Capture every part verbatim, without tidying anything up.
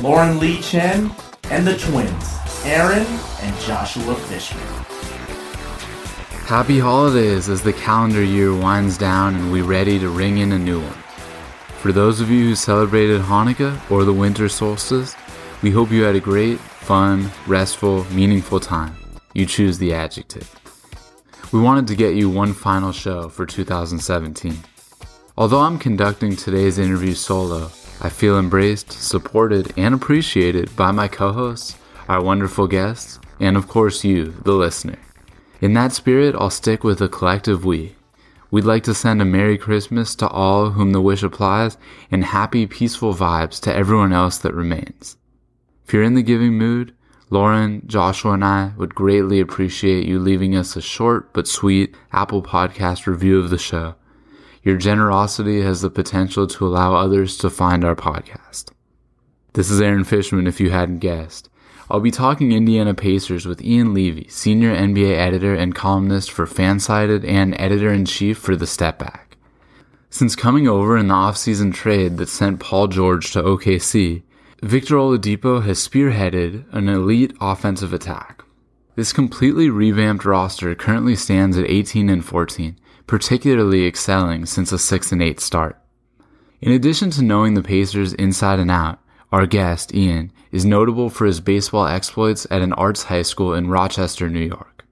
Lauren Lee Chen and the twins, Aaron and Joshua Fisher. Happy holidays as the calendar year winds down and we're ready to ring in a new one. For those of you who celebrated Hanukkah or the winter solstice, we hope you had a great, fun, restful, meaningful time. You choose the adjective. We wanted to get you one final show for two thousand seventeen. Although I'm conducting today's interview solo, I feel embraced, supported, and appreciated by my co-hosts, our wonderful guests, and of course you, the listener. In that spirit, I'll stick with the collective we. We'd like to send a Merry Christmas to all whom the wish applies, and happy, peaceful vibes to everyone else that remains. If you're in the giving mood, Lauren, Joshua, and I would greatly appreciate you leaving us a short but sweet Apple Podcast review of the show. Your generosity has the potential to allow others to find our podcast. This is Aaron Fishman, if you hadn't guessed. I'll be talking Indiana Pacers with Ian Levy, senior N B A editor and columnist for FanSided and editor-in-chief for The Step Back. Since coming over in the offseason trade that sent Paul George to O K C, Victor Oladipo has spearheaded an elite offensive attack. This completely revamped roster currently stands at eighteen and fourteen, particularly excelling since a six and eight start. In addition to knowing the Pacers inside and out, our guest, Ian, is notable for his baseball exploits at an arts high school in Rochester, New York.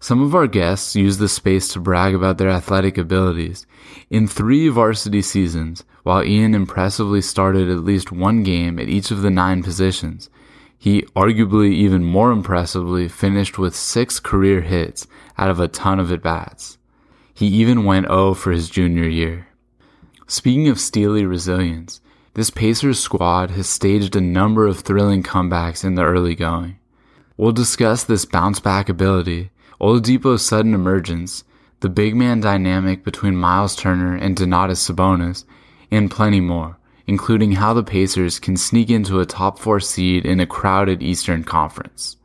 Some of our guests use this space to brag about their athletic abilities. In three varsity seasons, while Ian impressively started at least one game at each of the nine positions, he arguably even more impressively finished with six career hits out of a ton of at-bats. He even went oh for his junior year. Speaking of steely resilience, this Pacers squad has staged a number of thrilling comebacks in the early going. We'll discuss this bounce-back ability, Oladipo's sudden emergence, the big man dynamic between Miles Turner and Domantas Sabonis, and plenty more, including how the Pacers can sneak into a top four seed in a crowded Eastern Conference.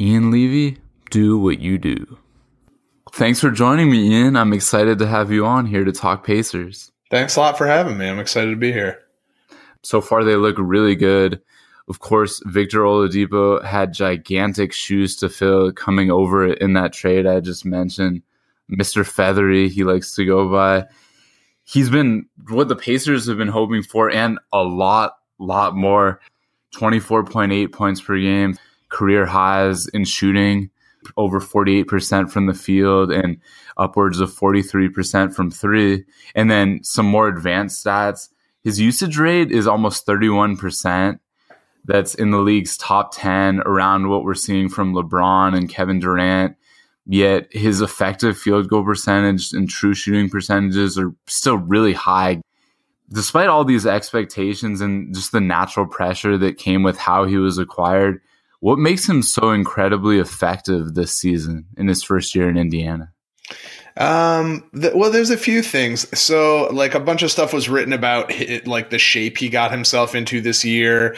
Ian Levy, do what you do. Thanks for joining me, Ian. I'm excited to have you on here to talk Pacers. Thanks a lot for having me. I'm excited to be here. So far, they look really good. Of course, Victor Oladipo had gigantic shoes to fill coming over in that trade I just mentioned. Mister Feathery, he likes to go by. He's been what the Pacers have been hoping for and a lot, lot more. twenty-four point eight points per game, career highs in shooting. Over forty-eight percent from the field and upwards of forty-three percent from three. And then some more advanced stats. His usage rate is almost thirty-one percent. That's in the league's top ten, around what we're seeing from LeBron and Kevin Durant. Yet his effective field goal percentage and true shooting percentages are still really high. Despite all these expectations and just the natural pressure that came with how he was acquired, what makes him so incredibly effective this season in his first year in Indiana? Um, th- well, there's a few things. So, like, a bunch of stuff was written about it, like the shape he got himself into this year.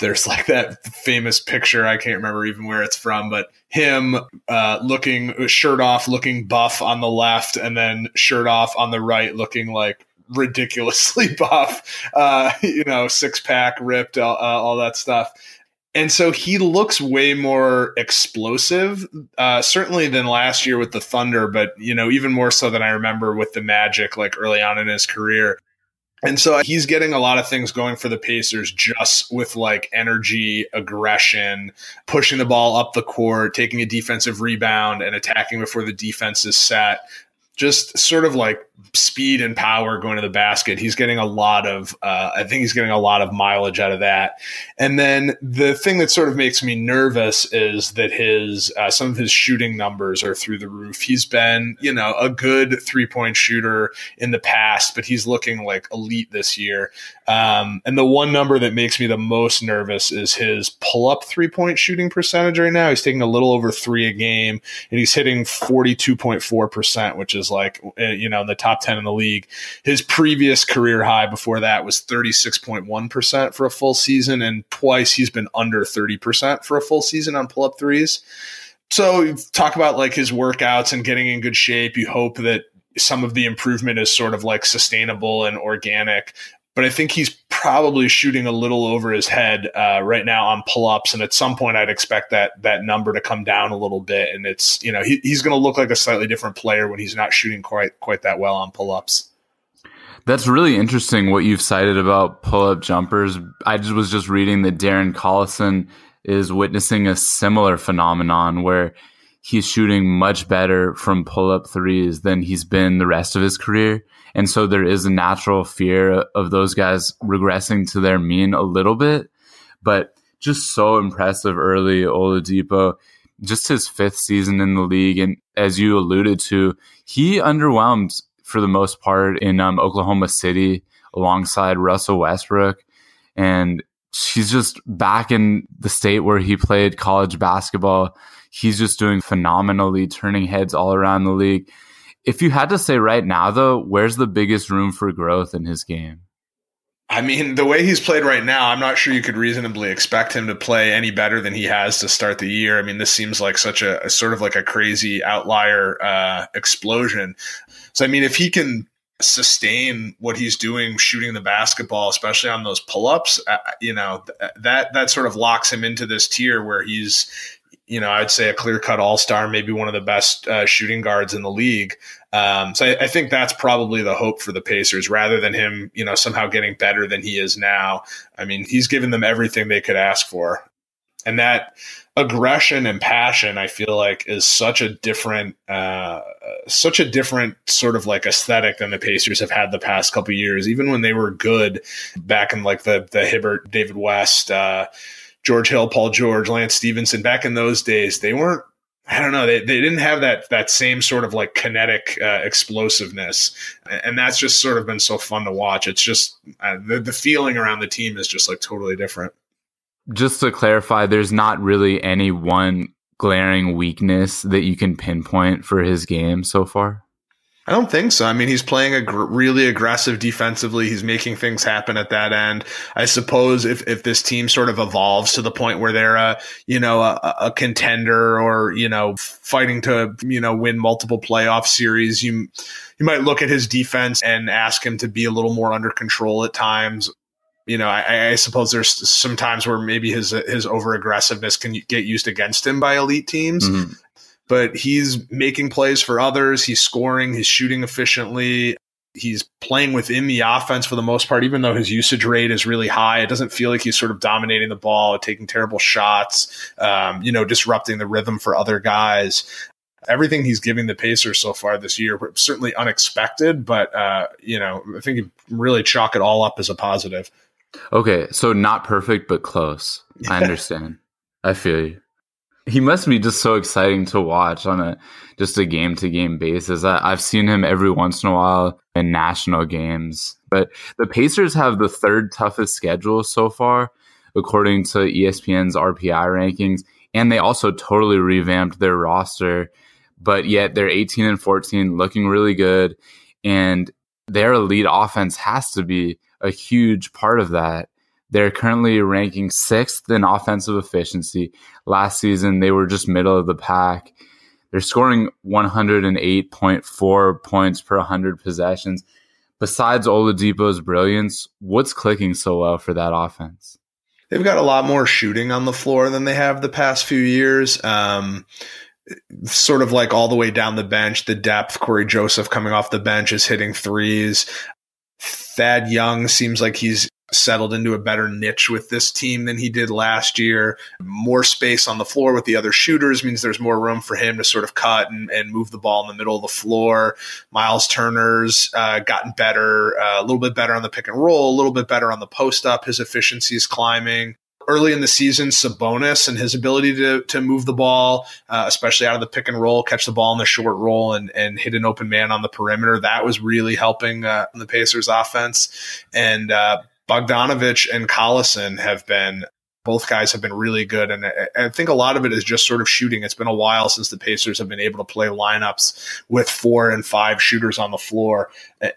There's like that famous picture. I can't remember even where it's from, but him uh, looking shirt off, looking buff on the left, and then shirt off on the right, looking like ridiculously buff, uh, you know, six pack ripped, uh, all that stuff. And so he looks way more explosive, uh, certainly than last year with the Thunder, but, you know, even more so than I remember with the Magic, like early on in his career. And so he's getting a lot of things going for the Pacers just with like energy, aggression, pushing the ball up the court, taking a defensive rebound and attacking before the defense is set. Just sort of like speed and power going to the basket. He's getting a lot of, uh, I think he's getting a lot of mileage out of that. And then the thing that sort of makes me nervous is that his, uh, some of his shooting numbers are through the roof. He's been, you know, a good three point shooter in the past, but he's looking like elite this year. Um, and the one number that makes me the most nervous is his pull up three point shooting percentage right now. He's taking a little over three a game and he's hitting forty-two point four percent, which is like, you know, in the top ten in the league. His previous career high before that was thirty-six point one percent for a full season, and twice he's been under thirty percent for a full season on pull-up threes. So talk about like his workouts and getting in good shape. You hope that some of the improvement is sort of like sustainable and organic, but I think he's probably shooting a little over his head uh, right now on pull-ups. And at some point I'd expect that that number to come down a little bit. And it's, you know, he, he's going to look like a slightly different player when he's not shooting quite quite that well on pull-ups. That's really interesting what you've cited about pull-up jumpers. I just was just reading that Darren Collison is witnessing a similar phenomenon where he's shooting much better from pull-up threes than he's been the rest of his career. And so there is a natural fear of those guys regressing to their mean a little bit, but just so impressive early Oladipo, just his fifth season in the league. And as you alluded to, he underwhelmed for the most part in um, Oklahoma City alongside Russell Westbrook. And he's just back in the state where he played college basketball. He's just doing phenomenally, turning heads all around the league. If you had to say right now, though, where's the biggest room for growth in his game? I mean, the way he's played right now, I'm not sure you could reasonably expect him to play any better than he has to start the year. I mean, this seems like such a, a sort of like a crazy outlier uh, explosion. So, I mean, if he can sustain what he's doing shooting the basketball, especially on those pull-ups, uh, you know, th- that that sort of locks him into this tier where he's, you know, I'd say a clear-cut all-star, maybe one of the best uh, shooting guards in the league. Um, so I, I think that's probably the hope for the Pacers, rather than him, you know, somehow getting better than he is now. I mean, he's given them everything they could ask for. And that aggression and passion, I feel like, is such a different, uh, such a different sort of like aesthetic than the Pacers have had the past couple of years. Even when they were good back in like the the Hibbert, David West, uh, George Hill, Paul George, Lance Stephenson, back in those days, they weren't, I don't know, they they didn't have that that same sort of like kinetic uh, explosiveness. And that's just sort of been so fun to watch. It's just uh, the, the feeling around the team is just like totally different. Just to clarify, there's not really any one glaring weakness that you can pinpoint for his game so far? I don't think so. I mean, he's playing ag- really aggressive defensively. He's making things happen at that end. I suppose if, if this team sort of evolves to the point where they're a, you know, a, a contender or, you know, fighting to, you know, win multiple playoff series, you, you might look at his defense and ask him to be a little more under control at times. You know, I, I suppose there's some times where maybe his, his over aggressiveness can get used against him by elite teams. Mm-hmm. But he's making plays for others. He's scoring. He's shooting efficiently. He's playing within the offense for the most part, even though his usage rate is really high. It doesn't feel like he's sort of dominating the ball, taking terrible shots, um, you know, disrupting the rhythm for other guys. Everything he's giving the Pacers so far this year, certainly unexpected. But, uh, you know, I think you really chalk it all up as a positive. Okay, so not perfect, but close. I understand. I feel you. He must be just so exciting to watch on a just a game-to-game basis. I, I've seen him every once in a while in national games. But the Pacers have the third toughest schedule so far, according to E S P N's R P I rankings. And they also totally revamped their roster. But yet they're eighteen and fourteen, looking really good. And their elite offense has to be a huge part of that. They're currently ranking sixth in offensive efficiency. Last season, they were just middle of the pack. They're scoring one hundred eight point four points per one hundred possessions. Besides Oladipo's brilliance, what's clicking so well for that offense? They've got a lot more shooting on the floor than they have the past few years. Um, sort of like all the way down the bench, the depth. Corey Joseph coming off the bench is hitting threes. Thad Young seems like he's settled into a better niche with this team than he did last year. More space on the floor with the other shooters means there's more room for him to sort of cut and, and move the ball in the middle of the floor. Miles Turner's uh, gotten better, uh, a little bit better on the pick and roll, a little bit better on the post up. His efficiency is climbing. Early in the season, Sabonis and his ability to to move the ball, uh, especially out of the pick and roll, catch the ball in the short roll and, and hit an open man on the perimeter. That was really helping uh, the Pacers offense. And uh, Bogdanovic and Collison have been, both guys have been really good. And I, I think a lot of it is just sort of shooting. It's been a while since the Pacers have been able to play lineups with four and five shooters on the floor.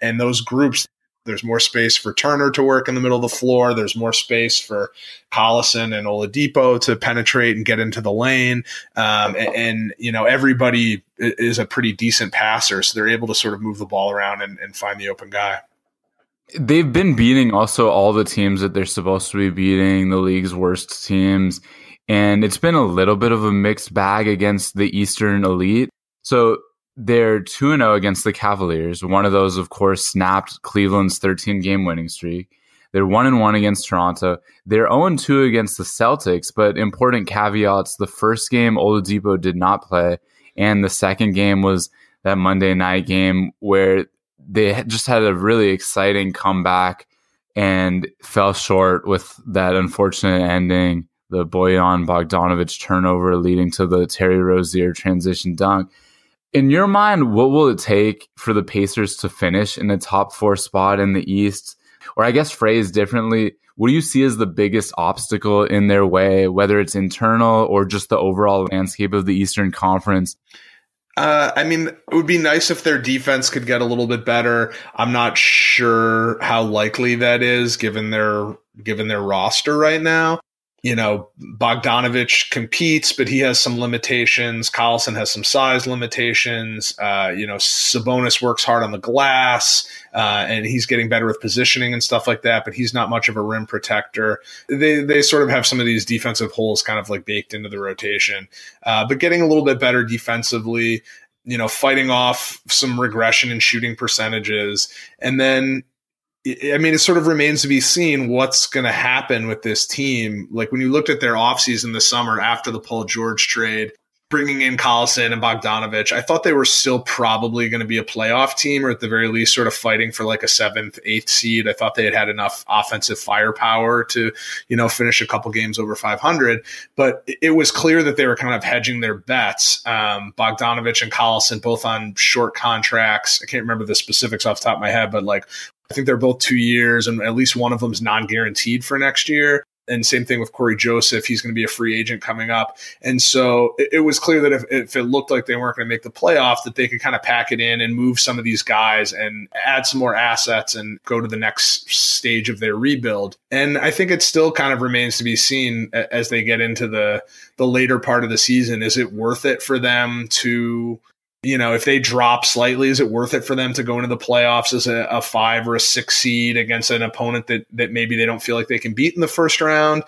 And those groups, there's more space for Turner to work in the middle of the floor. There's more space for Collison and Oladipo to penetrate and get into the lane. Um, and, and, you know, everybody is a pretty decent passer, so they're able to sort of move the ball around and, and find the open guy. They've been beating also all the teams that they're supposed to be beating, the league's worst teams. And it's been a little bit of a mixed bag against the Eastern Elite. So they're two and oh against the Cavaliers. One of those, of course, snapped Cleveland's thirteen-game winning streak. They're one and one against Toronto. They're oh and two against the Celtics, but important caveats. The first game, Oladipo did not play, and the second game was that Monday night game where they just had a really exciting comeback and fell short with that unfortunate ending, the Bojan Bogdanovic turnover leading to the Terry Rozier transition dunk. In your mind, what will it take for the Pacers to finish in the top four spot in the East? Or I guess phrased differently, what do you see as the biggest obstacle in their way, whether it's internal or just the overall landscape of the Eastern Conference? Uh, I mean, it would be nice if their defense could get a little bit better. I'm not sure how likely that is given their given their roster right now. You know, Bogdanovic competes, but he has some limitations. Collison has some size limitations. Uh, you know, Sabonis works hard on the glass, uh, and he's getting better with positioning and stuff like that, but he's not much of a rim protector. They they sort of have some of these defensive holes kind of like baked into the rotation. Uh, but getting a little bit better defensively, you know, fighting off some regression in shooting percentages, and then I mean, it sort of remains to be seen what's going to happen with this team. Like when you looked at their offseason this summer after the Paul George trade, bringing in Collison and Bogdanovic, I thought they were still probably going to be a playoff team or at the very least sort of fighting for like a seventh, eighth seed. I thought they had had enough offensive firepower to, you know, finish a couple games over five hundred. But it was clear that they were kind of hedging their bets. Um, Bogdanovic and Collison both on short contracts. I can't remember the specifics off the top of my head, but like, I think they're both two years, and at least one of them is non-guaranteed for next year. And same thing with Corey Joseph. He's going to be a free agent coming up. And so it, it was clear that if, if it looked like they weren't going to make the playoff, that they could kind of pack it in and move some of these guys and add some more assets and go to the next stage of their rebuild. And I think it still kind of remains to be seen as they get into the, the later part of the season. Is it worth it for them to... You know, if they drop slightly, is it worth it for them to go into the playoffs as a, a five or a six seed against an opponent that that maybe they don't feel like they can beat in the first round?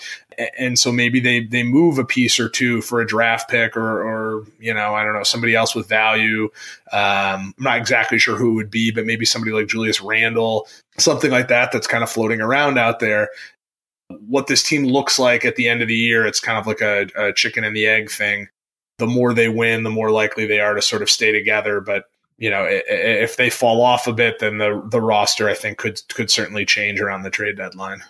And so maybe they they move a piece or two for a draft pick or, or you know, I don't know, somebody else with value. Um, I'm not exactly sure who it would be, but maybe somebody like Julius Randle, something like that that's kind of floating around out there. What this team looks like at the end of the year, it's kind of like a, a chicken and the egg thing. The more they win, the more likely they are to sort of stay together. But, you know, if they fall off a bit, then the the roster, I think, could could certainly change around the trade deadline.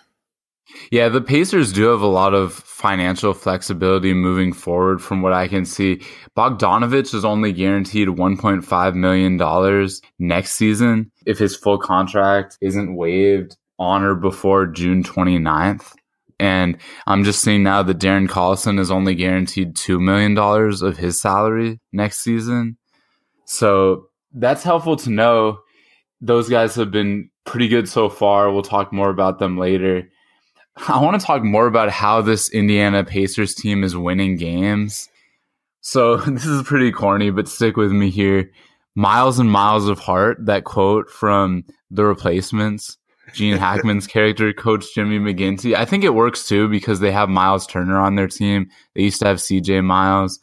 Yeah, the Pacers do have a lot of financial flexibility moving forward from what I can see. Bogdanovic is only guaranteed one point five million dollars next season if his full contract isn't waived on or before June twenty-ninth. And I'm just seeing now that Darren Collison is only guaranteed two million dollars of his salary next season. So that's helpful to know. Those guys have been pretty good so far. We'll talk more about them later. I want to talk more about how this Indiana Pacers team is winning games. So this is pretty corny, but stick with me here. Miles and miles of heart, that quote from The Replacements. Gene Hackman's character, Coach Jimmy McGinty. I think it works too because they have Miles Turner on their team. They used to have C J Miles.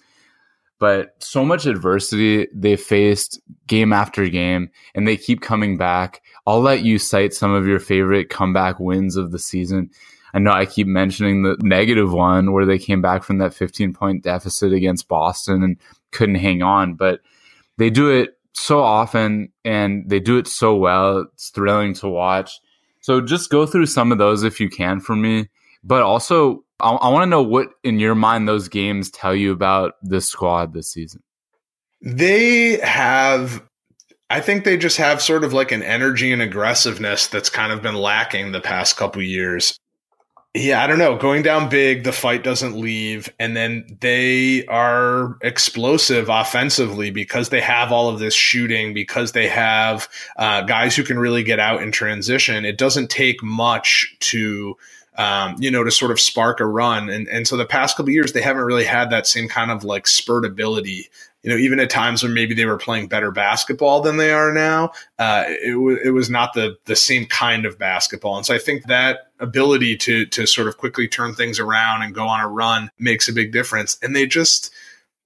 but so much adversity they faced game after game, and they keep coming back. I'll let you cite some of your favorite comeback wins of the season. I know I keep mentioning the negative one where they came back from that fifteen-point deficit against Boston and couldn't hang on, but they do it so often and they do it so well. It's thrilling to watch. So just go through some of those if you can for me, but also I, I want to know what in your mind those games tell you about this squad this season. They have, I think they just have sort of like an energy and aggressiveness that's kind of been lacking the past couple years. Yeah, I don't know. Going down big, the fight doesn't leave. And then they are explosive offensively because they have all of this shooting, because they have uh, guys who can really get out in transition. It doesn't take much to, um, you know, to sort of spark a run. And, and so the past couple of years, they haven't really had that same kind of like spurt ability. You know, even at times when maybe they were playing better basketball than they are now, uh, it, w- it was not the the same kind of basketball. And so I think that ability to to sort of quickly turn things around and go on a run makes a big difference. And they just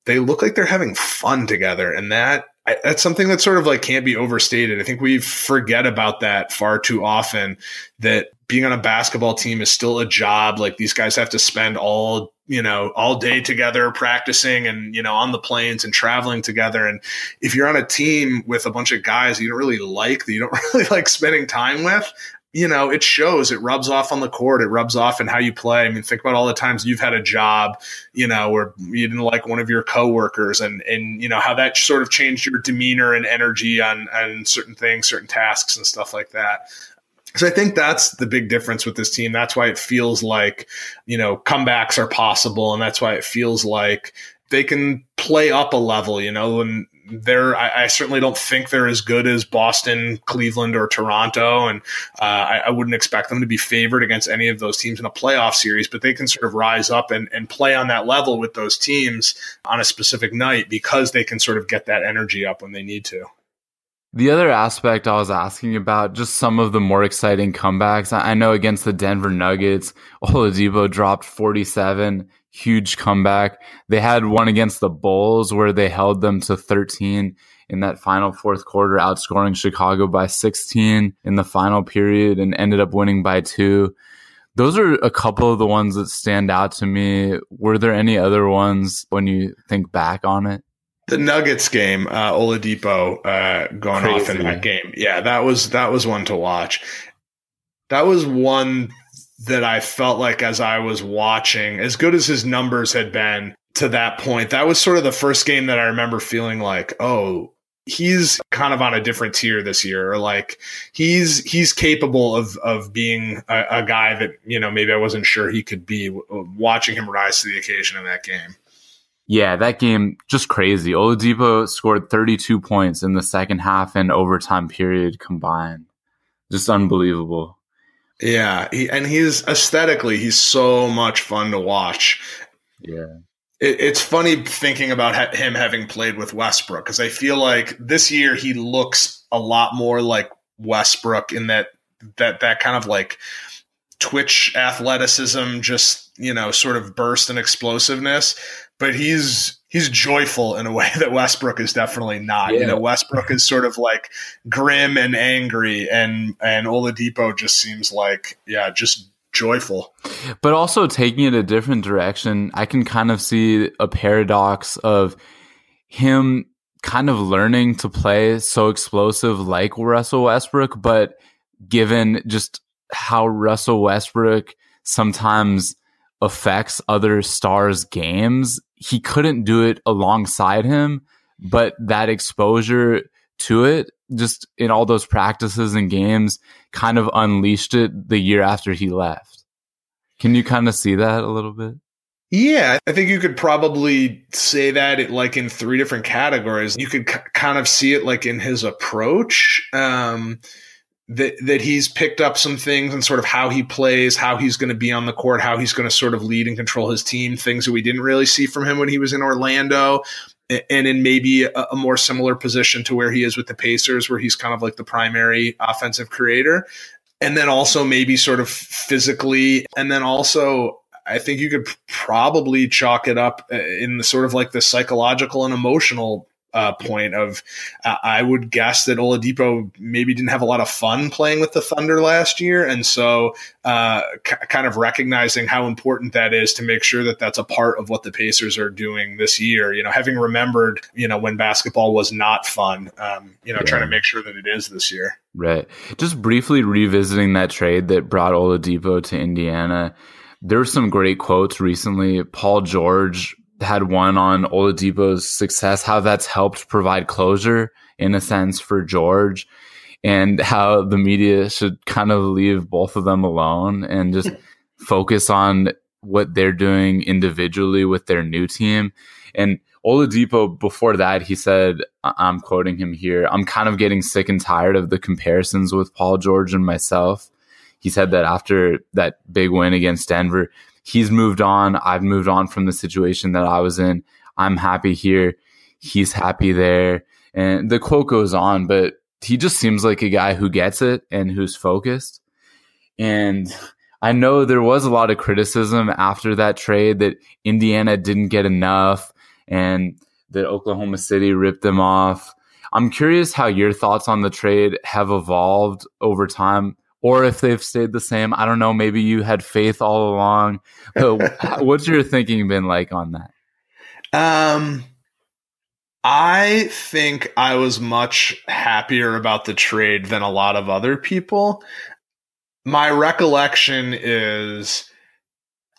they look like they're having fun together, and that I, that's something that sort of like can't be overstated. I think we forget about that far too often. That being on a basketball team is still a job. Like these guys have to spend all. you know, all day together practicing and, you know, on the planes and traveling together. And if you're on a team with a bunch of guys you don't really like, that you don't really like spending time with, you know, it shows, it rubs off on the court, it rubs off in how you play. I mean, think about all the times you've had a job, you know, where you didn't like one of your coworkers and, and you know, how that sort of changed your demeanor and energy on, on certain things, certain tasks and stuff like that. So I think that's the big difference with this team. That's why it feels like, you know, comebacks are possible. And that's why it feels like they can play up a level, you know, and they're, I, I certainly don't think they're as good as Boston, Cleveland, or Toronto. And uh, I, I wouldn't expect them to be favored against any of those teams in a playoff series, but they can sort of rise up and, and play on that level with those teams on a specific night because they can sort of get that energy up when they need to. The other aspect I was asking about, just some of the more exciting comebacks. I know against the Denver Nuggets, Oladipo dropped forty-seven, huge comeback. They had one against the Bulls where they held them to thirteen in that final fourth quarter, outscoring Chicago by sixteen in the final period and ended up winning by two. Those are a couple of the ones that stand out to me. Were there any other ones when you think back on it? The Nuggets game, uh, Oladipo uh, going Crazy. Off in that game. Yeah, that was that was one to watch. That was one that I felt like as I was watching, as good as his numbers had been to that point, that was sort of the first game that I remember feeling like, oh, he's kind of on a different tier this year. Or like he's he's capable of of being a, a guy that, you know, maybe I wasn't sure he could be, watching him rise to the occasion in that game. Yeah, that game, just crazy. Oladipo scored thirty-two points in the second half and overtime period combined. Just unbelievable. Yeah, he, and he's aesthetically, he's so much fun to watch. Yeah. It, it's funny thinking about ha- him having played with Westbrook, because I feel like this year he looks a lot more like Westbrook in that that that kind of like twitch athleticism, just, you know, sort of burst and explosiveness. But he's he's joyful in a way that Westbrook is definitely not. Yeah. You know, Westbrook is sort of like grim and angry, and and Oladipo just seems like, yeah, just joyful. But also taking it a different direction, I can kind of see a paradox of him kind of learning to play so explosive like Russell Westbrook, but given just how Russell Westbrook sometimes affects other stars' games, he couldn't do it alongside him, but that exposure to it, just in all those practices and games, kind of unleashed it the year after he left. Can you kind of see that a little bit? Yeah, I think you could probably say that it like in three different categories. You could c- kind of see it like in his approach. Um, That, that he's picked up some things and sort of how he plays, how he's going to be on the court, how he's going to sort of lead and control his team, things that we didn't really see from him when he was in Orlando and in maybe a, a more similar position to where he is with the Pacers, where he's kind of like the primary offensive creator. And then also maybe sort of physically. And then also I think you could probably chalk it up in the sort of like the psychological and emotional uh, point of, uh, I would guess that Oladipo maybe didn't have a lot of fun playing with the Thunder last year. And so uh, c- kind of recognizing how important that is to make sure that that's a part of what the Pacers are doing this year, you know, having remembered, you know, when basketball was not fun, um, you know, yeah. trying to make sure that it is this year. Right. Just briefly revisiting that trade that brought Oladipo to Indiana. There were some great quotes recently. Paul George had one on Oladipo's success, how that's helped provide closure in a sense for George, and how the media should kind of leave both of them alone and just focus on what they're doing individually with their new team. And Oladipo, before that, he said, I'm quoting him here, I'm kind of getting sick and tired of the comparisons with Paul George and myself. He said that after that big win against Denver, he's moved on. I've moved on from the situation that I was in. I'm happy here. He's happy there. And the quote goes on, but he just seems like a guy who gets it and who's focused. And I know there was a lot of criticism after that trade that Indiana didn't get enough and that Oklahoma City ripped them off. I'm curious how your thoughts on the trade have evolved over time, or if they've stayed the same. I don't know. Maybe you had faith all along. But what's your thinking been like on that? Um, I think I was much happier about the trade than a lot of other people. My recollection is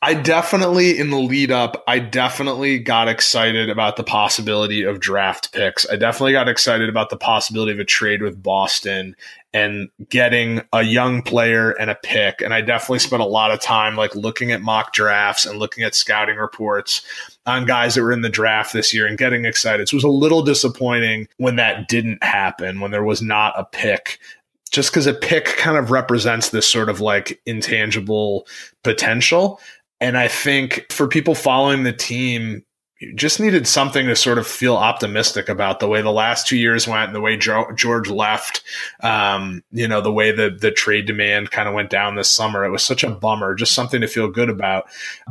I definitely, in the lead up, I definitely got excited about the possibility of draft picks. I definitely got excited about the possibility of a trade with Boston and getting a young player and a pick. And I definitely spent a lot of time like looking at mock drafts and looking at scouting reports on guys that were in the draft this year and getting excited. So it was a little disappointing when that didn't happen, when there was not a pick, just because a pick kind of represents this sort of like intangible potential. And I think for people following the team, you just needed something to sort of feel optimistic about the way the last two years went and the way George left, um, you know, the way the, the trade demand kind of went down this summer. It was such a bummer, just something to feel good about.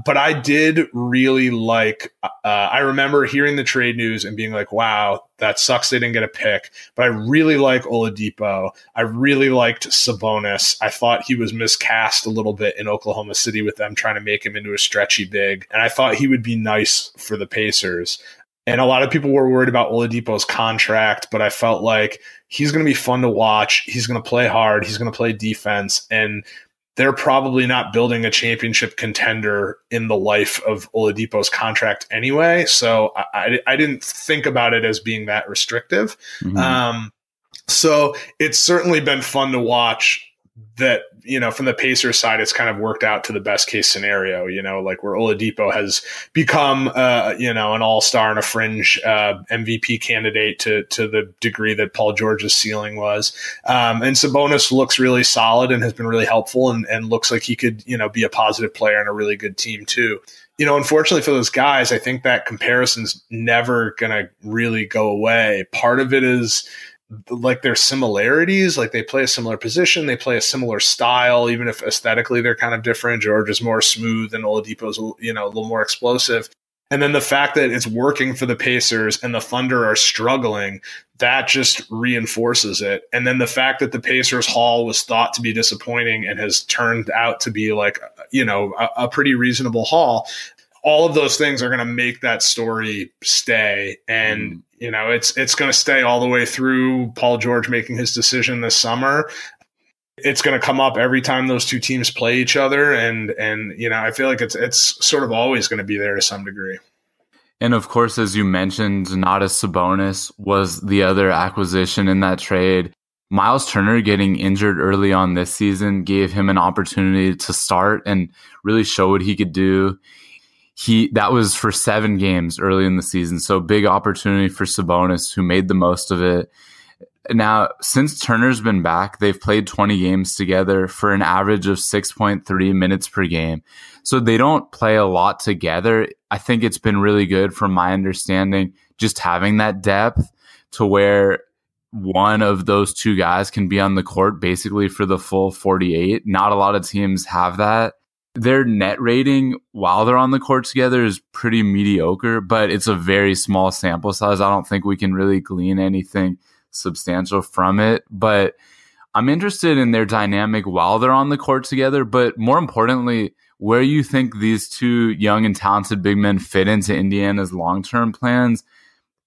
But I did really like, uh, I remember hearing the trade news and being like, wow, that sucks they didn't get a pick, but I really like Oladipo. I really liked Sabonis. I thought he was miscast a little bit in Oklahoma City with them trying to make him into a stretchy big, and I thought he would be nice for the Pacers. And a lot of people were worried about Oladipo's contract, but I felt like he's going to be fun to watch. He's going to play hard. He's going to play defense. And they're probably not building a championship contender in the life of Oladipo's contract anyway. So I, I didn't think about it as being that restrictive. Mm-hmm. Um, so it's certainly been fun to watch that, you know, from the Pacers side, it's kind of worked out to the best case scenario, you know, like where Oladipo has become, uh, you know, an all-star and a fringe uh, M V P candidate to to the degree that Paul George's ceiling was. Um, and Sabonis looks really solid and has been really helpful and, and looks like he could, you know, be a positive player and a really good team too. You know, unfortunately for those guys, I think that comparison's never going to really go away. Part of it is like their similarities, like they play a similar position, they play a similar style, even if aesthetically they're kind of different. George is more smooth and Oladipo's, you know, a little more explosive. And then the fact that it's working for the Pacers and the Thunder are struggling, that just reinforces it. And then the fact that the Pacers haul was thought to be disappointing and has turned out to be like, you know, a, a pretty reasonable haul. All of those things are going to make that story stay. And, mm. you know, it's it's going to stay all the way through Paul George making his decision this summer. It's going to come up every time those two teams play each other. And, and you know, I feel like it's it's sort of always going to be there to some degree. And, of course, as you mentioned, Domantas Sabonis was the other acquisition in that trade. Miles Turner getting injured early on this season gave him an opportunity to start and really show what he could do. He that was for seven games early in the season, so big opportunity for Sabonis, who made the most of it. Now, since Turner's been back, they've played twenty games together for an average of six point three minutes per game. So they don't play a lot together. I think it's been really good, from my understanding, just having that depth to where one of those two guys can be on the court basically for the full forty-eight. Not a lot of teams have that. Their net rating while they're on the court together is pretty mediocre, but it's a very small sample size. I don't think we can really glean anything substantial from it, but I'm interested in their dynamic while they're on the court together, but more importantly, where you think these two young and talented big men fit into Indiana's long-term plans.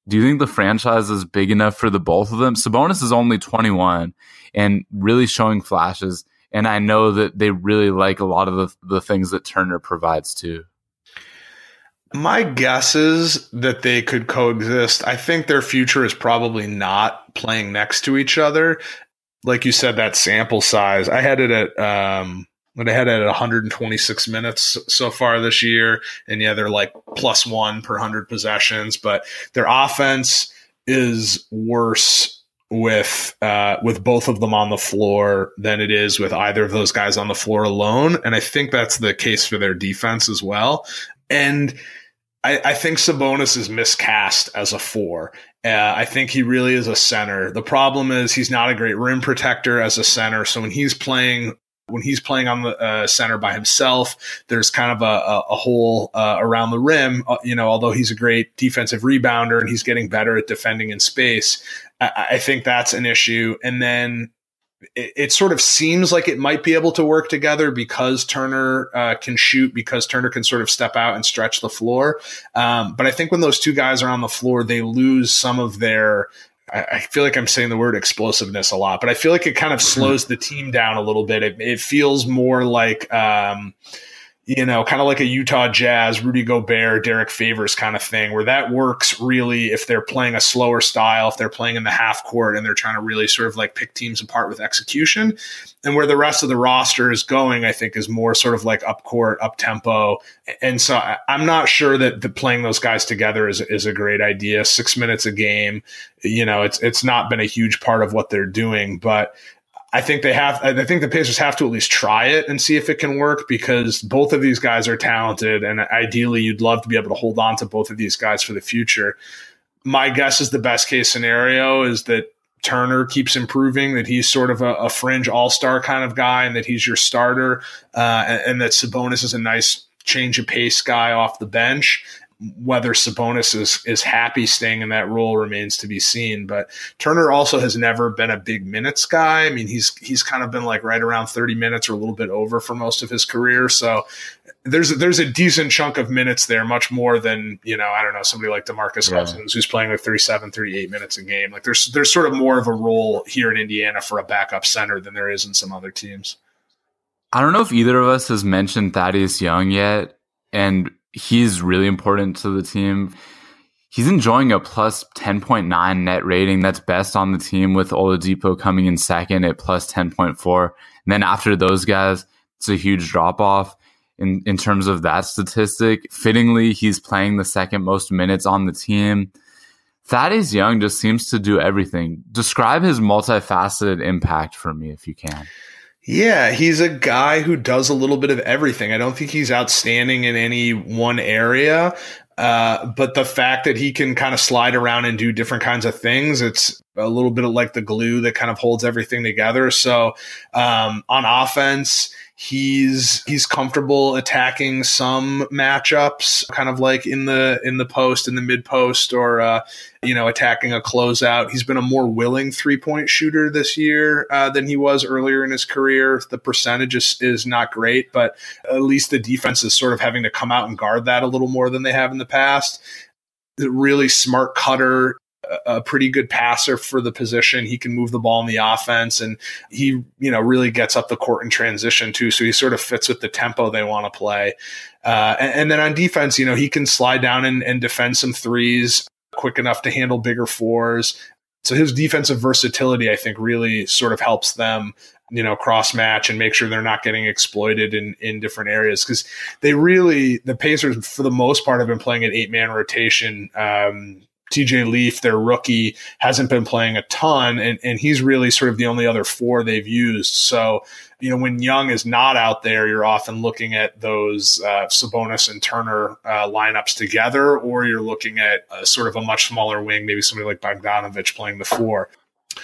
Do you think the franchise is big enough for the both of them? Sabonis is only twenty-one and really showing flashes. And I know that they really like a lot of the, the things that Turner provides too. My guess is that they could coexist. I think their future is probably not playing next to each other. Like you said, that sample size, I had it at, um, I had it at one hundred twenty-six minutes so far this year. And yeah, they're like plus one per one hundred possessions, but their offense is worse with uh, with both of them on the floor than it is with either of those guys on the floor alone. And I think that's the case for their defense as well. And I, I think Sabonis is miscast as a four. Uh, I think he really is a center. The problem is he's not a great rim protector as a center. So when he's playing when he's playing on the uh, center by himself, there's kind of a, a, a hole uh, around the rim. Uh, you know, although he's a great defensive rebounder and he's getting better at defending in space, I, I think that's an issue. And then it, it sort of seems like it might be able to work together because Turner uh, can shoot, because Turner can sort of step out and stretch the floor. Um, but I think when those two guys are on the floor, they lose some of their – I feel like I'm saying the word explosiveness a lot, but I feel like it kind of slows the team down a little bit. It, it feels more like, um, you know, kind of like a Utah Jazz, Rudy Gobert, Derek Favors kind of thing, where that works really if they're playing a slower style, if they're playing in the half court and they're trying to really sort of like pick teams apart with execution. And where the rest of the roster is going, I think, is more sort of like up court, up tempo. And so I, I'm not sure that the playing those guys together is is a great idea. Six minutes a game, you know, it's it's not been a huge part of what they're doing, but I think they have. I think the Pacers have to at least try it and see if it can work, because both of these guys are talented, and ideally, you'd love to be able to hold on to both of these guys for the future. My guess is the best case scenario is that Turner keeps improving, that he's sort of a, a fringe all-star kind of guy, and that he's your starter, uh, and, and that Sabonis is a nice change of pace guy off the bench. Whether Sabonis is, is happy staying in that role remains to be seen. But Turner also has never been a big minutes guy. I mean, he's he's kind of been like right around thirty minutes or a little bit over for most of his career. So there's a, there's a decent chunk of minutes there, much more than, you know, I don't know, somebody like DeMarcus yeah. Cousins, who's playing like thirty-seven, thirty-eight minutes a game. Like there's there's sort of more of a role here in Indiana for a backup center than there is in some other teams. I don't know if either of us has mentioned Thaddeus Young yet, and he's really important to the team. He's enjoying a plus ten point nine net rating. That's best on the team, with Oladipo coming in second at plus ten point four. And then after those guys, it's a huge drop-off in, in terms of that statistic. Fittingly, he's playing the second most minutes on the team. Thaddeus Young just seems to do everything. Describe his multifaceted impact for me if you can. Yeah, he's a guy who does a little bit of everything. I don't think he's outstanding in any one area, uh, but the fact that he can kind of slide around and do different kinds of things, it's a little bit of like the glue that kind of holds everything together. So um, on offense, He's he's comfortable attacking some matchups, kind of like in the in the post, in the mid post, or uh, you know, attacking a closeout. He's been a more willing three point shooter this year uh, than he was earlier in his career. The percentage is, is not great, but at least the defense is sort of having to come out and guard that a little more than they have in the past. The really smart cutter, a pretty good passer for the position. He can move the ball in the offense, and he, you know, really gets up the court in transition too. So he sort of fits with the tempo they want to play. Uh, and, and then on defense, you know, he can slide down and, and defend some threes quick enough to handle bigger fours. So his defensive versatility, I think, really sort of helps them, you know, cross match and make sure they're not getting exploited in, in different areas. Because they really, the Pacers for the most part have been playing an eight man rotation. Um, T J. Leaf, their rookie, hasn't been playing a ton, and, and he's really sort of the only other four they've used. So, you know, when Young is not out there, you're often looking at those uh, Sabonis and Turner uh, lineups together, or you're looking at a, sort of a much smaller wing, maybe somebody like Bogdanovic playing the four.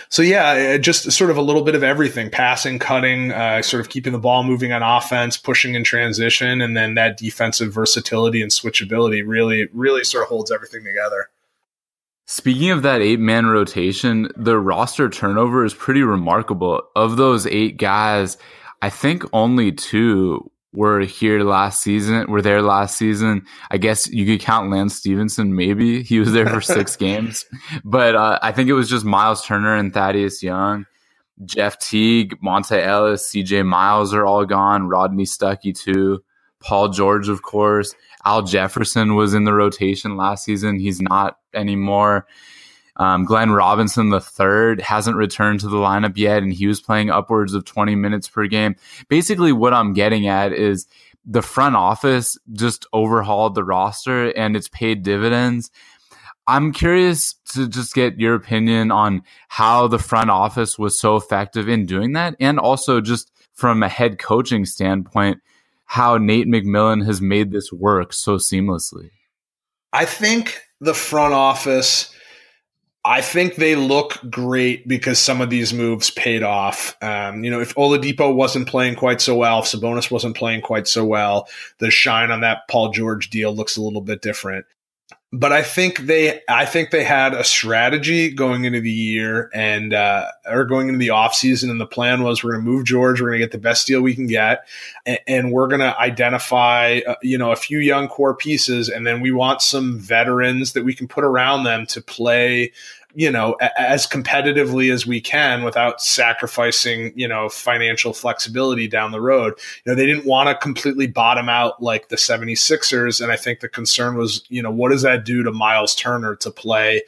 So yeah, just sort of a little bit of everything, passing, cutting, uh, sort of keeping the ball moving on offense, pushing in transition, and then that defensive versatility and switchability really, really sort of holds everything together. Speaking of that eight-man rotation, the roster turnover is pretty remarkable. Of those eight guys, I think only two were here last season, were there last season. I guess you could count Lance Stephenson, maybe. He was there for six games. But uh, I think it was just Miles Turner and Thad Young. Jeff Teague, Monte Ellis, C J Miles are all gone. Rodney Stuckey, too. Paul George, of course. Al Jefferson was in the rotation last season. He's not anymore. Um, Glenn Robinson, the third, hasn't returned to the lineup yet, and he was playing upwards of twenty minutes per game. Basically, what I'm getting at is the front office just overhauled the roster, and it's paid dividends. I'm curious to just get your opinion on how the front office was so effective in doing that, and also just from a head coaching standpoint, how Nate McMillan has made this work so seamlessly. I think the front office, I think they look great because some of these moves paid off. Um, you know, if Oladipo wasn't playing quite so well, if Sabonis wasn't playing quite so well, the shine on that Paul George deal looks a little bit different. But I think they, I think they had a strategy going into the year and, uh, or going into the off season. And the plan was, we're going to move George. We're going to get the best deal we can get. And, and we're going to identify, uh, you know, a few young core pieces. And then we want some veterans that we can put around them to play, you know, a- as competitively as we can without sacrificing, you know, financial flexibility down the road. You know, they didn't want to completely bottom out like the 76ers. And I think the concern was, you know, what does that do to Miles Turner to play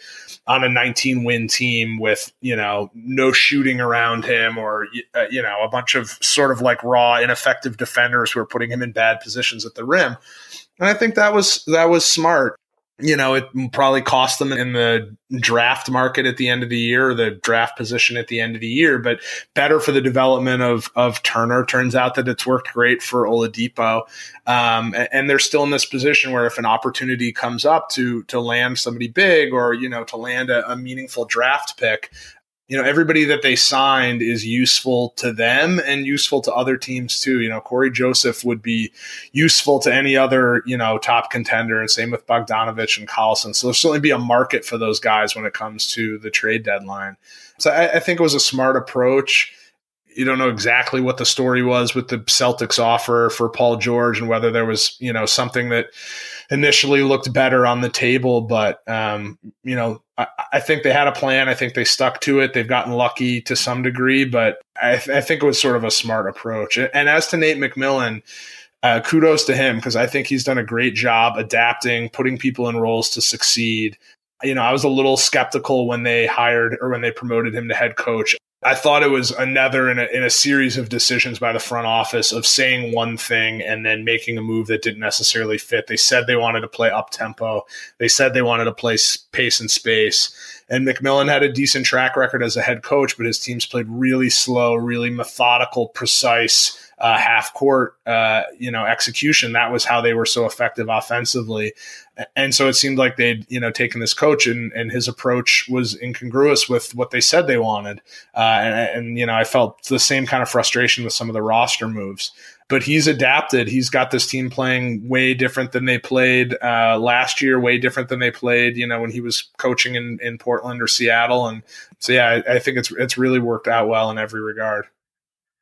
on a nineteen win team with, you know, no shooting around him or, uh, you know, a bunch of sort of like raw, ineffective defenders who are putting him in bad positions at the rim. And I think that was, that was smart. You know, it probably cost them in the draft market at the end of the year, or the draft position at the end of the year, but better for the development of of Turner. Turns out that it's worked great for Oladipo. Um, and they're still in this position where if an opportunity comes up to to land somebody big, or, you know, to land a, a meaningful draft pick, you know, everybody that they signed is useful to them and useful to other teams too. You know, Corey Joseph would be useful to any other, you know, top contender, and same with Bogdanovic and Collison. So there'll certainly be a market for those guys when it comes to the trade deadline. So I, I think it was a smart approach. You don't know exactly what the story was with the Celtics offer for Paul George and whether there was, you know, something that initially looked better on the table. But, um, you know, I, I think they had a plan. I think they stuck to it. They've gotten lucky to some degree, but I, th- I think it was sort of a smart approach. And as to Nate McMillan, uh, kudos to him, because I think he's done a great job adapting, putting people in roles to succeed. You know, I was a little skeptical when they hired or when they promoted him to head coach. I thought it was another in a, in a series of decisions by the front office of saying one thing and then making a move that didn't necessarily fit. They said they wanted to play up-tempo. They said they wanted to play pace and space. And McMillan had a decent track record as a head coach, but his teams played really slow, really methodical, precise uh, half-court uh, you know, execution. That was how they were so effective offensively. And so it seemed like they'd, you know, taken this coach and, and his approach was incongruous with what they said they wanted. Uh, and, and, you know, I felt the same kind of frustration with some of the roster moves. But he's adapted. He's got this team playing way different than they played uh, last year, way different than they played, you know, when he was coaching in, in Portland or Seattle. And so, yeah, I, I think it's it's really worked out well in every regard.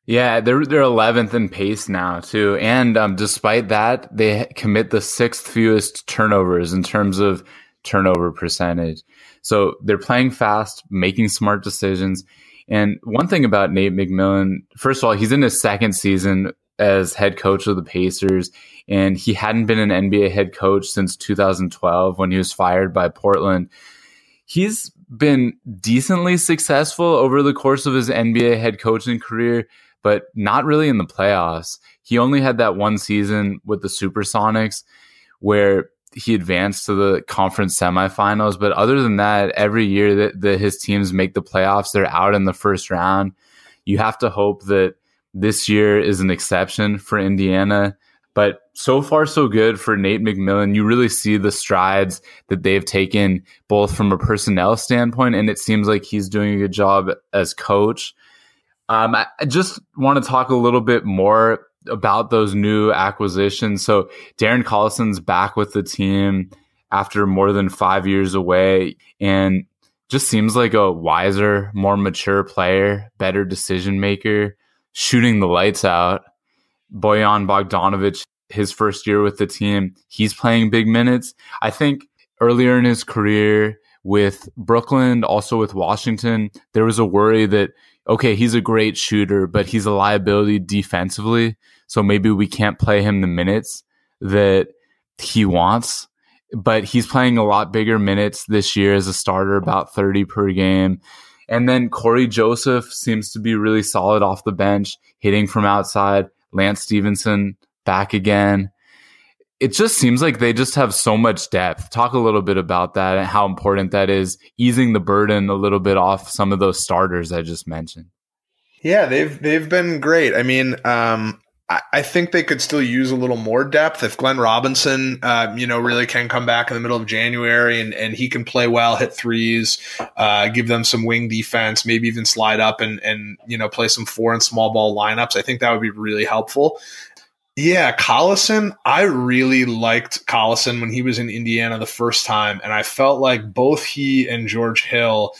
Yeah, they're they're eleventh in pace now, too. And um, despite that, they commit the sixth fewest turnovers in terms of turnover percentage. So they're playing fast, making smart decisions. And one thing about Nate McMillan, first of all, he's in his second season as head coach of the Pacers, and he hadn't been an N B A head coach since two thousand twelve when he was fired by Portland. He's been decently successful over the course of his N B A head coaching career, but not really in the playoffs. He only had that one season with the Supersonics where he advanced to the conference semifinals. But other than that, every year that, that his teams make the playoffs, they're out in the first round. You have to hope that this year is an exception for Indiana. But so far, so good for Nate McMillan. You really see the strides that they've taken, both from a personnel standpoint, and it seems like he's doing a good job as coach. Um, I just want to talk a little bit more about those new acquisitions. So Darren Collison's back with the team after more than five years away, and just seems like a wiser, more mature player, better decision maker, shooting the lights out. Bojan Bogdanovic, his first year with the team, he's playing big minutes. I think earlier in his career with Brooklyn, also with Washington, there was a worry that, okay, he's a great shooter, but he's a liability defensively, so maybe we can't play him the minutes that he wants. But he's playing a lot bigger minutes this year as a starter, about thirty per game. And then Corey Joseph seems to be really solid off the bench, hitting from outside. Lance Stephenson back again. It just seems like they just have so much depth. Talk a little bit about that and how important that is, easing the burden a little bit off some of those starters I just mentioned. Yeah, they've they've been great. I mean, um, I, I think they could still use a little more depth if Glenn Robinson, uh, you know, really can come back in the middle of January and, and he can play well, hit threes, uh, give them some wing defense, maybe even slide up and and you know play some four and small ball lineups. I think that would be really helpful. Yeah, Collison, I really liked Collison when he was in Indiana the first time, and I felt like both he and George Hill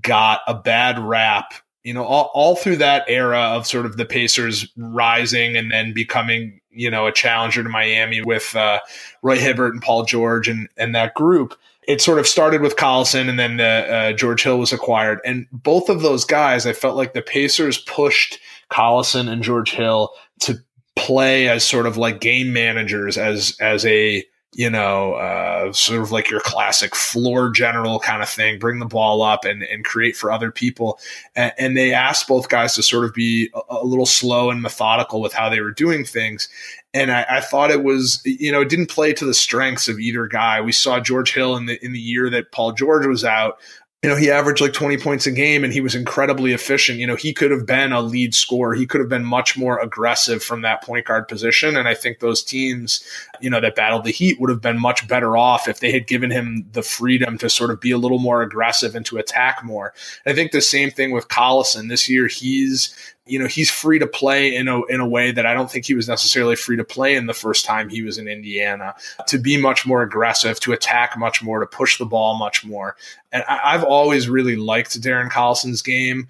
got a bad rap, you know, all, all through that era of sort of the Pacers rising and then becoming, you know, a challenger to Miami with uh, Roy Hibbert and Paul George and, and that group. It sort of started with Collison, and then the, uh, George Hill was acquired. And both of those guys, I felt like the Pacers pushed Collison and George Hill to play as sort of like game managers, as as a, you know, uh, sort of like your classic floor general kind of thing, bring the ball up and, and create for other people. And, and they asked both guys to sort of be a, a little slow and methodical with how they were doing things. And I, I thought it was, you know, it didn't play to the strengths of either guy. We saw George Hill in the in the year that Paul George was out. You know, he averaged like twenty points a game and he was incredibly efficient. You know, he could have been a lead scorer. He could have been much more aggressive from that point guard position. And I think those teams, you know, that battled the Heat would have been much better off if they had given him the freedom to sort of be a little more aggressive and to attack more. And I think the same thing with Collison. This year, he's, you know, he's free to play in a in a way that I don't think he was necessarily free to play in the first time he was in Indiana, to be much more aggressive, to attack much more, to push the ball much more. And I, I've always really liked Darren Collison's game.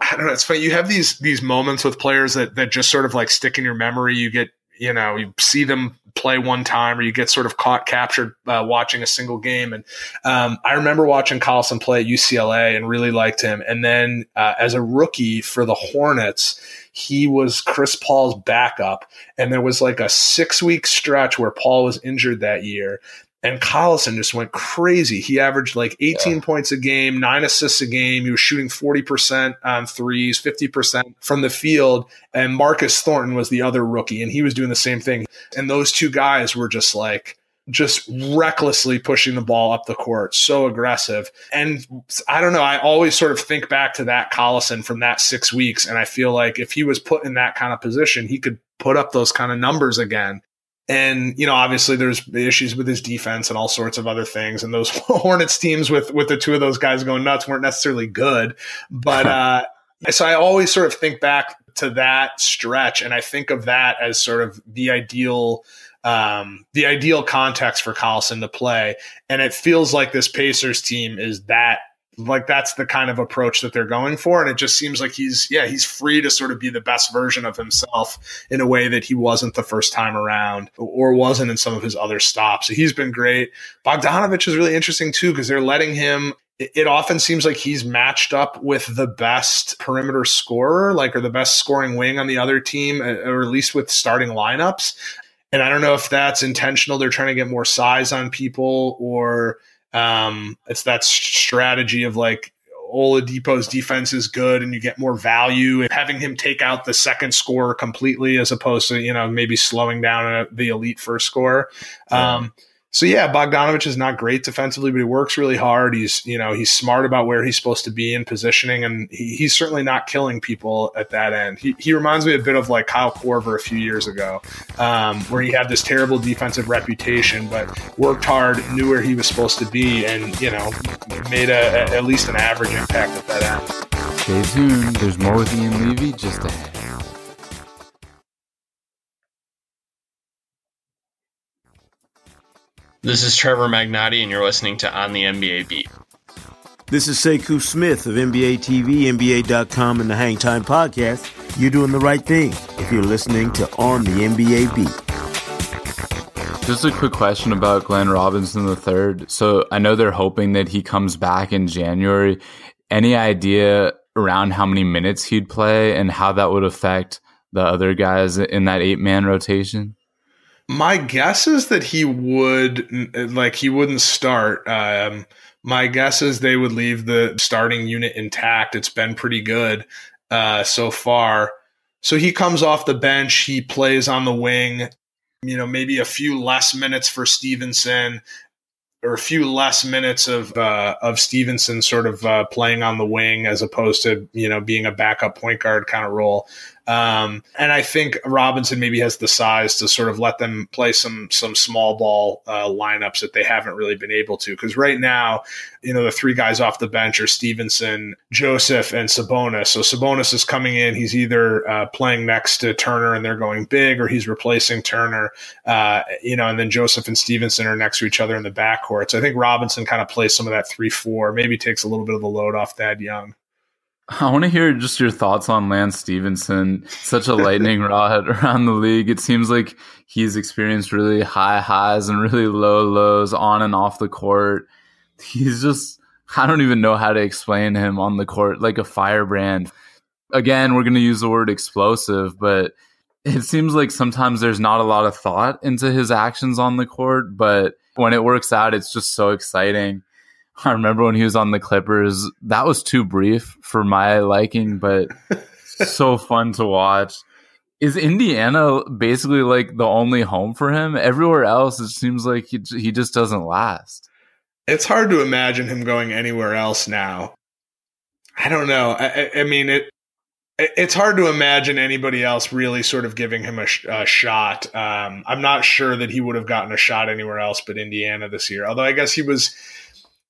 I don't know, it's funny. You have these these moments with players that that just sort of like stick in your memory. You get, you know, you see them play one time, or you get sort of caught captured uh, watching a single game. And um, I remember watching Collison play at U C L A and really liked him. And then uh, as a rookie for the Hornets, he was Chris Paul's backup. And there was like a six week stretch where Paul was injured that year, and Collison just went crazy. He averaged like eighteen yeah. points a game, nine assists a game. He was shooting forty percent on threes, fifty percent from the field. And Marcus Thornton was the other rookie, and he was doing the same thing. And those two guys were just like, just recklessly pushing the ball up the court, so aggressive. And I don't know, I always sort of think back to that Collison from that six weeks. And I feel like if he was put in that kind of position, he could put up those kind of numbers again. And, you know, obviously there's issues with his defense and all sorts of other things. And those Hornets teams with with the two of those guys going nuts weren't necessarily good. But uh, so I always sort of think back to that stretch. And I think of that as sort of the ideal um, the ideal context for Collison to play. And it feels like this Pacers team is that. Like that's the kind of approach that they're going for. And it just seems like he's, yeah, he's free to sort of be the best version of himself in a way that he wasn't the first time around, or wasn't in some of his other stops. So he's been great. Bogdanovic is really interesting too, because they're letting him, it often seems like he's matched up with the best perimeter scorer, like, or the best scoring wing on the other team, or at least with starting lineups. And I don't know if that's intentional. They're trying to get more size on people, or Um, it's that strategy of like Oladipo's defense is good and you get more value and having him take out the second scorer completely, as opposed to, you know, maybe slowing down the elite first scorer. Um, So yeah, Bogdanovic is not great defensively, but he works really hard. He's, you know, he's smart about where he's supposed to be in positioning, and he, he's certainly not killing people at that end. He he reminds me a bit of like Kyle Korver a few years ago, um, where he had this terrible defensive reputation, but worked hard, knew where he was supposed to be, and, you know, made a, a, at least an average impact at that end. Stay tuned. There's more with Ian Levy just ahead. This is Trevor Magnotti, and you're listening to On the N B A Beat. This is Sekou Smith of N B A T V, N B A dot com, and the Hang Time Podcast. You're doing the right thing if you're listening to On the N B A Beat. Just a quick question about Glenn Robinson the third. So I know they're hoping that he comes back in January. Any idea around how many minutes he'd play and how that would affect the other guys in that eight-man rotation? My guess is that he would, like, he wouldn't start. Um, my guess is they would leave the starting unit intact. It's been pretty good uh, so far. So he comes off the bench. He plays on the wing, you know, maybe a few less minutes for Stevenson, or a few less minutes of uh, of Stevenson sort of uh, playing on the wing as opposed to, you know, being a backup point guard kind of role. Um, and I think Robinson maybe has the size to sort of let them play some some small ball uh, lineups that they haven't really been able to. Because right now, you know, the three guys off the bench are Stevenson, Joseph, and Sabonis. So Sabonis is coming in. He's either uh, playing next to Turner and they're going big, or he's replacing Turner, uh, you know, and then Joseph and Stevenson are next to each other in the back. So I think Robinson kind of plays some of that three four, maybe takes a little bit of the load off Thad Young. I want to hear just your thoughts on Lance Stephenson, such a lightning rod around the league. It seems like he's experienced really high highs and really low lows on and off the court. He's just, I don't even know how to explain him on the court, like a firebrand. Again, we're going to use the word explosive, but it seems like sometimes there's not a lot of thought into his actions on the court, but when it works out, it's just so exciting. I remember when he was on the Clippers, that was too brief for my liking, but so fun to watch. Is Indiana basically like the only home for him? Everywhere else, it seems like he, he just doesn't last. It's hard to imagine him going anywhere else now. I don't know. I, I, I mean, it. It's hard to imagine anybody else really sort of giving him a, sh- a shot. Um, I'm not sure that he would have gotten a shot anywhere else but Indiana this year. Although I guess he was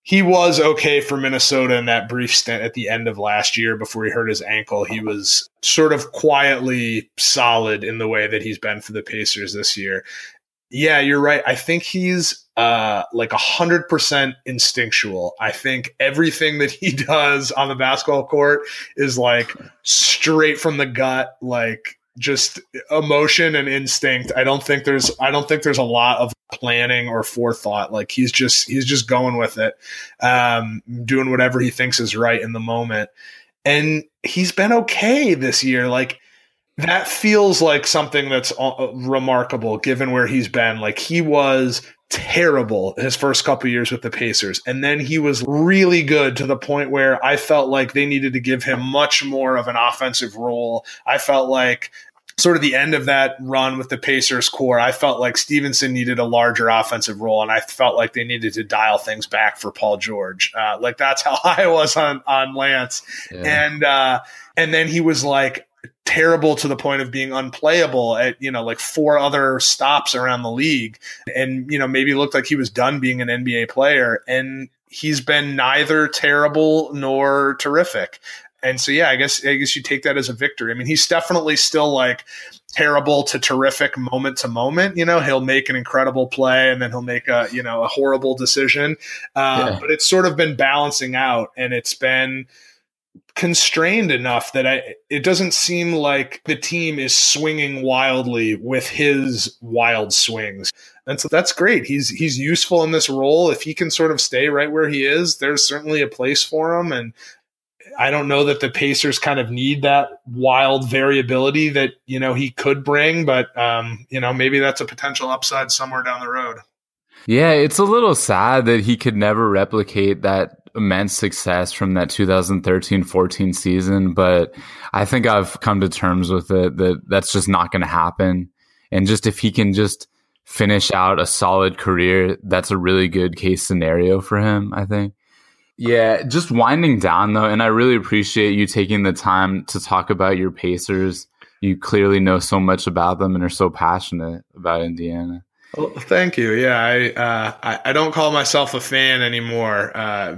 he was okay for Minnesota in that brief stint at the end of last year before he hurt his ankle. He was sort of quietly solid in the way that he's been for the Pacers this year. Yeah, you're right. I think he's uh, like one hundred percent instinctual. I think everything that he does on the basketball court is like straight from the gut, like just emotion and instinct. I don't think there's I don't think there's a lot of planning or forethought. Like he's just he's just going with it, um, doing whatever he thinks is right in the moment. And he's been okay this year. Like, that feels like something that's remarkable given where he's been. Like, he was terrible his first couple of years with the Pacers, and then he was really good to the point where I felt like they needed to give him much more of an offensive role. I felt like sort of the end of that run with the Pacers core, I felt like Stevenson needed a larger offensive role, and I felt like they needed to dial things back for Paul George. Uh, like, that's how I was on, on Lance. Yeah. And, uh, and then he was like, terrible to the point of being unplayable at, you know, like four other stops around the league, and, you know, maybe looked like he was done being an N B A player, and he's been neither terrible nor terrific. And so, yeah, I guess, I guess you take that as a victory. I mean, he's definitely still like terrible to terrific moment to moment, you know, he'll make an incredible play and then he'll make a, you know, a horrible decision. Uh, yeah. But it's sort of been balancing out, and it's been constrained enough that I, it doesn't seem like the team is swinging wildly with his wild swings. And so that's great. He's he's useful in this role. If he can sort of stay right where he is, there's certainly a place for him. And I don't know that the Pacers kind of need that wild variability that, you know, he could bring, but, um, you know, maybe that's a potential upside somewhere down the road. Yeah, it's a little sad that he could never replicate that immense success from that two thousand thirteen fourteen season, but I think I've come to terms with it that that's just not going to happen. And just if he can just finish out a solid career, that's a really good case scenario for him, I think. Yeah, just winding down, though, and I really appreciate you taking the time to talk about your Pacers. You clearly know so much about them and are so passionate about Indiana. Well, thank you. Yeah, I, uh, I I don't call myself a fan anymore. Uh,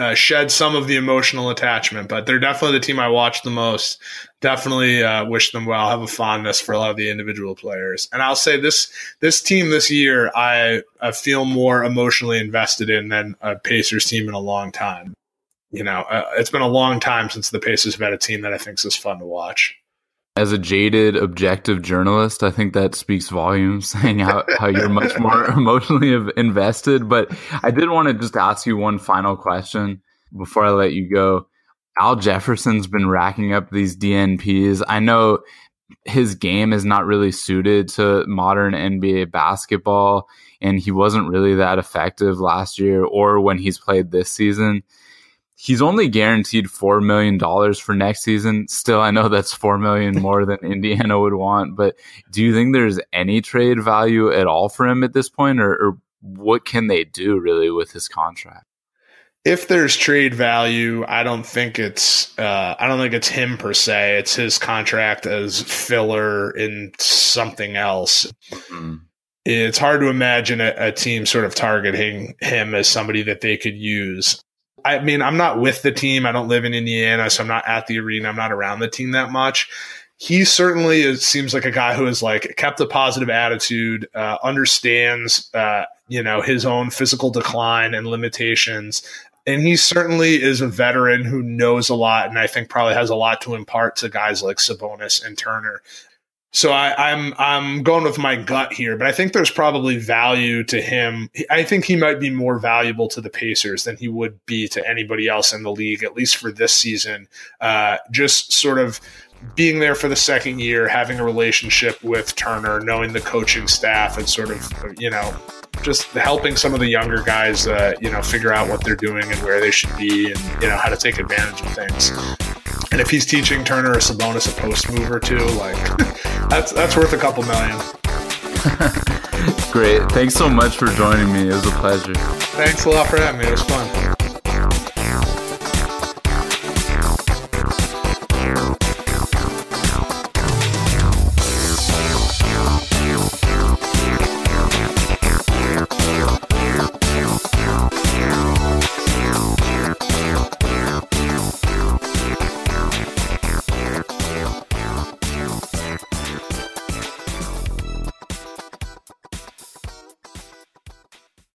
uh, shed some of the emotional attachment, but they're definitely the team I watch the most. Definitely uh, wish them well. I have a fondness for a lot of the individual players, and I'll say this: this team this year, I, I feel more emotionally invested in than a Pacers team in a long time. You know, uh, it's been a long time since the Pacers have had a team that I think is fun to watch. As a jaded, objective journalist, I think that speaks volumes, saying how, how you're much more emotionally invested. But I did want to just ask you one final question before I let you go. Al Jefferson's been racking up these D N Ps. I know his game is not really suited to modern N B A basketball, and he wasn't really that effective last year or when he's played this season. He's only guaranteed four million dollars for next season. Still, I know that's four million dollars more than Indiana would want, but do you think there's any trade value at all for him at this point, or, or what can they do really with his contract? If there's trade value, I don't think it's uh, I don't think it's him per se. It's his contract as filler in something else. Mm-hmm. It's hard to imagine a, a team sort of targeting him as somebody that they could use. I mean, I'm not with the team. I don't live in Indiana, so I'm not at the arena. I'm not around the team that much. He certainly is, seems like a guy who has like kept a positive attitude, uh, understands, uh, you know, his own physical decline and limitations. And he certainly is a veteran who knows a lot, and I think probably has a lot to impart to guys like Sabonis and Turner. So I, I'm I'm going with my gut here, but I think there's probably value to him. I think he might be more valuable to the Pacers than he would be to anybody else in the league, at least for this season. Uh, just sort of being there for the second year, having a relationship with Turner, knowing the coaching staff, and sort of, you know, just helping some of the younger guys, uh, you know, figure out what they're doing and where they should be, and, you know, how to take advantage of things. And if he's teaching Turner or Sabonis a post move or two, like that's that's worth a couple million. Great. Thanks so much for joining me. It was a pleasure. Thanks a lot for having me. It was fun.